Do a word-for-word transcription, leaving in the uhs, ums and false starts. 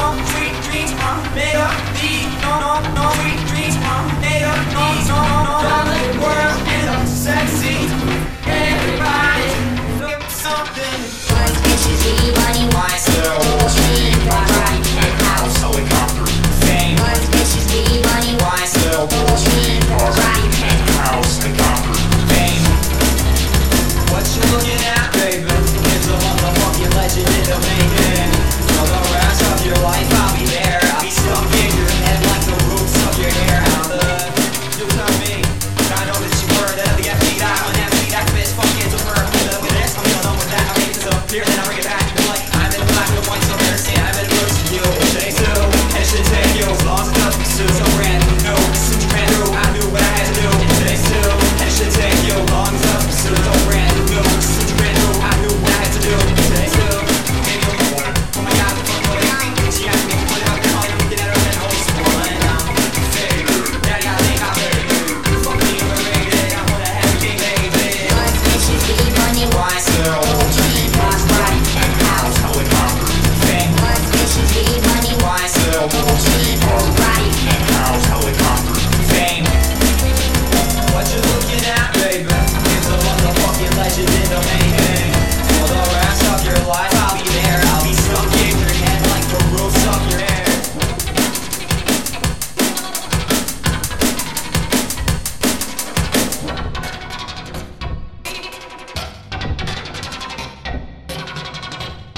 no, sweet dreams are made of these. No, no, no, sweet dreams are made of these. No, no, no, no, the world is upset.